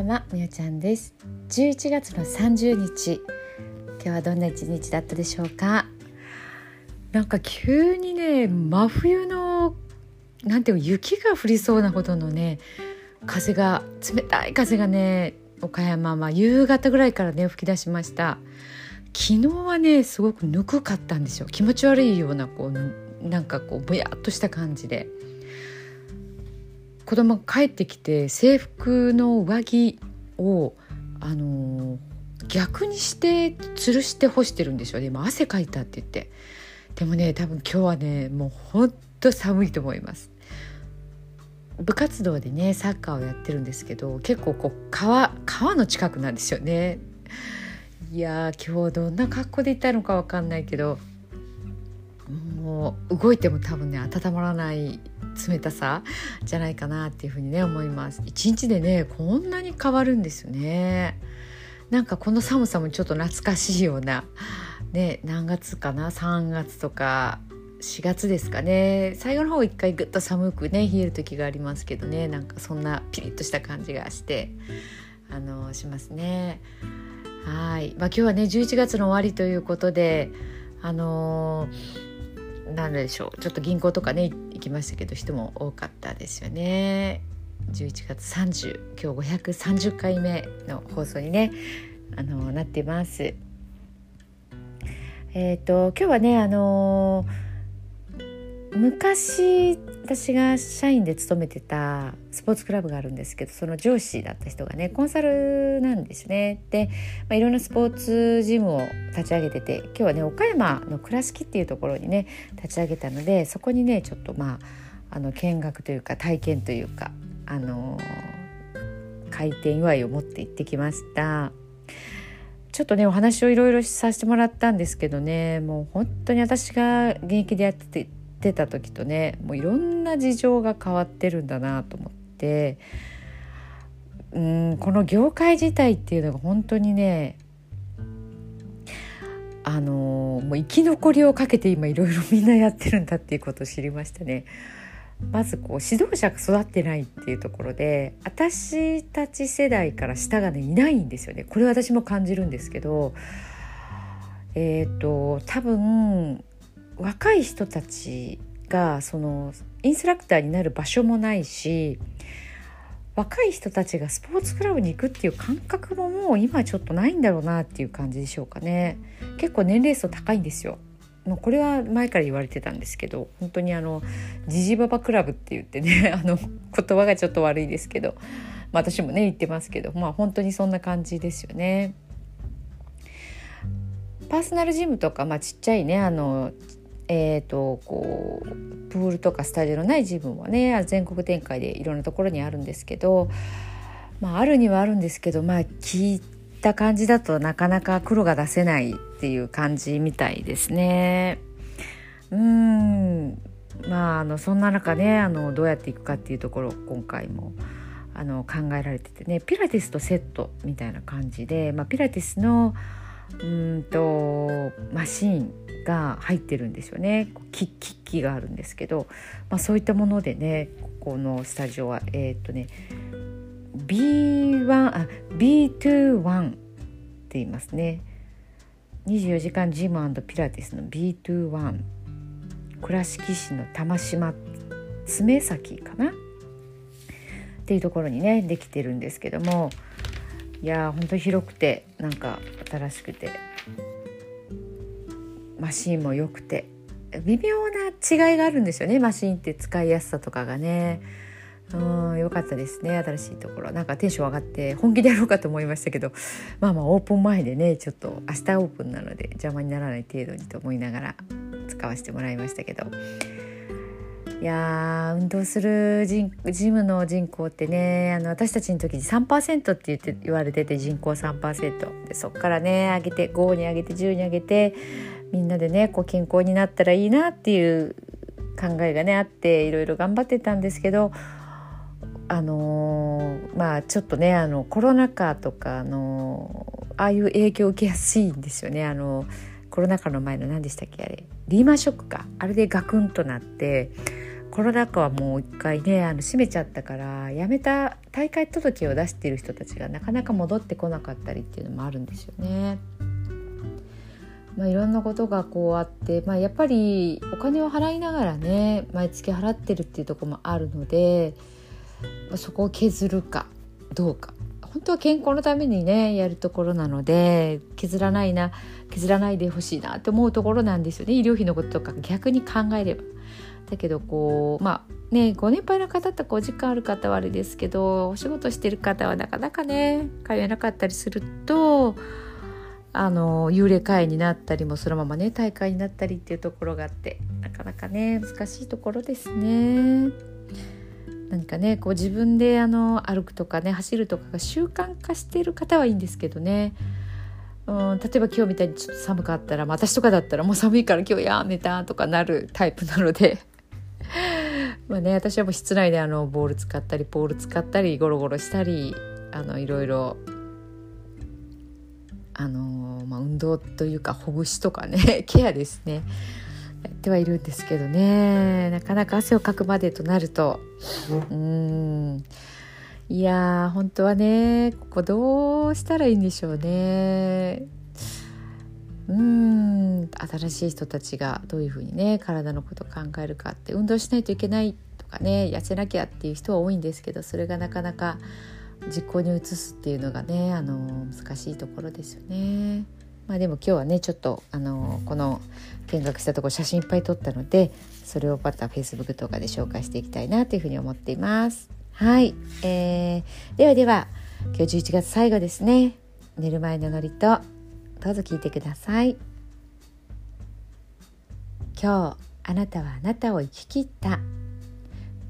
ばんは、もよちゃんです。11月の30日、今日はどんな一日だったでしょうか。なんか急にね、真冬のなんていう雪が降りそうなほどのね、風が、冷たい風がね、岡山は夕方ぐらいからね吹き出しました。昨日はねすごくぬくかったんですよ。気持ち悪いようなこうぼやっとした感じで、子供が帰ってきて制服の上着を逆にして吊るして干してるんでしょうね。今汗かいたって言って、でもね多分今日はねもうほんと寒いと思います。部活動でねサッカーをやってるんですけど、結構こう川の近くなんですよね。いやー、今日どんな格好で行ったのか分かんないけど、もう動いても多分ね温まらない冷たさじゃないかなっていうふうにね思います。一日でねこんなに変わるんですよね。なんかこの寒さもちょっと懐かしいような、ね、何月かな、3月とか4月ですかね。最後の方一回ぐっと寒くね冷える時がありますけどね、なんかそんなピリッとした感じがしてしますね。はい、まあ、今日はね11月の終わりということで、なんでしょう、ちょっと銀行とかね行きましたけど、人も多かったですよね。11月30、今日530回目の放送に、ね、なっています。今日はね昔私が社員で勤めてたスポーツクラブがあるんですけど、その上司だった人がねコンサルなんですね。で、まあ、いろんなスポーツジムを立ち上げてて、今日はね岡山の倉敷っていうところにね立ち上げたので、そこにねちょっと見学というか体験というか開店祝いを持って行ってきました。ちょっとねお話をいろいろさせてもらったんですけどね、もう本当に私が現役でやってて出た時とね、もういろんな事情が変わってるんだなと思って、この業界自体っていうのが本当にねもう生き残りをかけて今いろいろみんなやってるんだっていうことを知りましたね。まずこう指導者が育ってないっていうところで、私たち世代から下がねいないんですよね。これ私も感じるんですけど、多分若い人たちがそのインストラクターになる場所もないし、若い人たちがスポーツクラブに行くっていう感覚ももう今ちょっとないんだろうなっていう感じでしょうかね。結構年齢層高いんですよ。もうこれは前から言われてたんですけど、本当にジジババクラブって言ってね言葉がちょっと悪いですけど、まあ、私もね言ってますけど、まあ、本当にそんな感じですよね。パーソナルジムとか、まあ、ちっちゃいねこうプールとかスタジオのないジムはね全国展開でいろんなところにあるんですけど、まあ、あるにはあるんですけど、まあ、聞いた感じだとなかなか黒が出せないっていう感じみたいですね。まあ、そんな中ねどうやっていくかっていうところを今回も考えられててね、ピラティスとセットみたいな感じで、まあ、ピラティスのマシーンが入ってるんですよね。キッキがあるんですけど、まあ、そういったものでね、ここのスタジオはB2-1 って言いますね。24時間ジム&ピラティスの B2-1、 倉敷市の玉島爪先かなっていうところにねできてるんですけども、いや本当に広くて、なんか新しくてマシンも良くて、微妙な違いがあるんですよね。マシンって使いやすさとかがね、良かったですね。新しいところなんかテンション上がって本気でやろうかと思いましたけど、まあオープン前でねちょっと明日オープンなので邪魔にならない程度にと思いながら使わせてもらいましたけど、いや運動するジムの人口ってね、私たちの時に 3% って言われてて、人口 3% で、そっからね上げて5に上げて10に上げて、みんなでねこう健康になったらいいなっていう考えがねあって、いろいろ頑張ってたんですけど、まあちょっとねコロナ禍とかああいう影響を受けやすいんですよね。コロナ禍の前の何でしたっけ、あれリーマンショックか、あれでガクンとなって、コロナ禍はもう一回ね閉めちゃったから、やめた大会届を出している人たちがなかなか戻ってこなかったりっていうのもあるんですよね。いろんなことがこうあって、やっぱりお金を払いながらね毎月払ってるっていうところもあるので、そこを削るかどうか、本当は健康のためにねやるところなので、削らないでほしいなと思うところなんですよね。医療費のこととか逆に考えればだけど、こうご年配の方とかお時間ある方はあれですけど、お仕事してる方はなかなかね通えなかったりすると、幽霊会になったりもそのままね大会になったりっていうところがあって、なかなかね難しいところですね。何かねこう自分で歩くとかね走るとかが習慣化している方はいいんですけどね、例えば今日みたいにちょっと寒かったら、私とかだったらもう寒いから今日やめたとかなるタイプなので私はもう室内でボール使ったりポール使ったりゴロゴロしたりいろいろ運動というかほぐしとかねケアですねやってはいるんですけどね、なかなか汗をかくまでとなるといや本当はねここどうしたらいいんでしょうね。新しい人たちがどういうふうにね体のことを考えるかって、運動しないといけないとかね痩せなきゃっていう人は多いんですけど、それがなかなか実行に移すっていうのがね難しいところですよね。でも今日はねちょっとこの見学したところ写真いっぱい撮ったので、それをまた Facebook とかで紹介していきたいなというふうに思っています。はい、では今日11月最後ですね。寝る前の祈りと、どうぞ聞いてください。今日あなたはあなたを生き切った。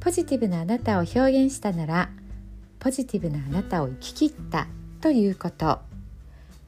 ポジティブなあなたを表現したなら、ポジティブなあなたを生き切ったということ。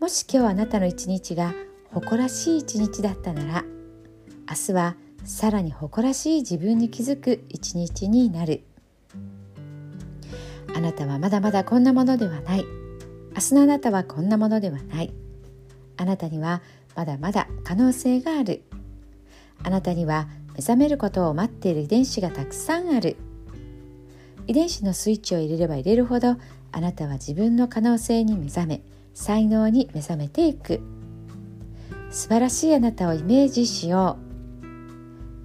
もし今日あなたの一日が誇らしい一日だったなら、明日はさらに誇らしい自分に気づく一日になる。あなたはまだまだこんなものではない。明日のあなたはこんなものではない。あなたにはまだまだ可能性がある。あなたには目覚めることを待っている遺伝子がたくさんある。遺伝子のスイッチを入れれば入れるほど、あなたは自分の可能性に目覚め、才能に目覚めていく。素晴らしいあなたをイメージしよ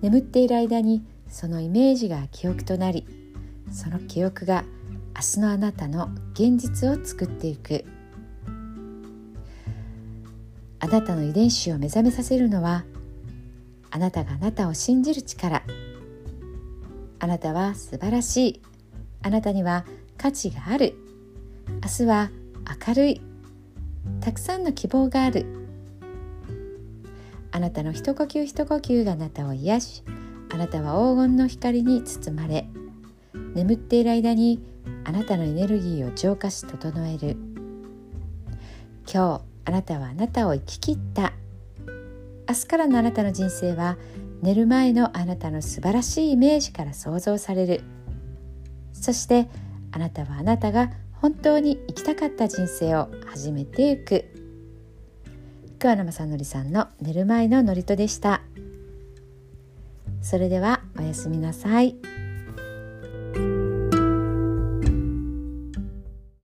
う。眠っている間にそのイメージが記憶となり、その記憶が明日のあなたの現実を作っていく。あなたの遺伝子を目覚めさせるのは、あなたがあなたを信じる力。あなたは素晴らしい。あなたには価値がある。明日は明るい。たくさんの希望がある。あなたの一呼吸一呼吸があなたを癒し、あなたは黄金の光に包まれ、眠っている間にあなたのエネルギーを浄化し整える。今日あなたはあなたを生き切った。明日からのあなたの人生は、寝る前のあなたの素晴らしいイメージから想像される。そしてあなたはあなたが本当に生きたかった人生を始めていく。桑名正則さんの寝る前の祝詞でした。それではおやすみなさい。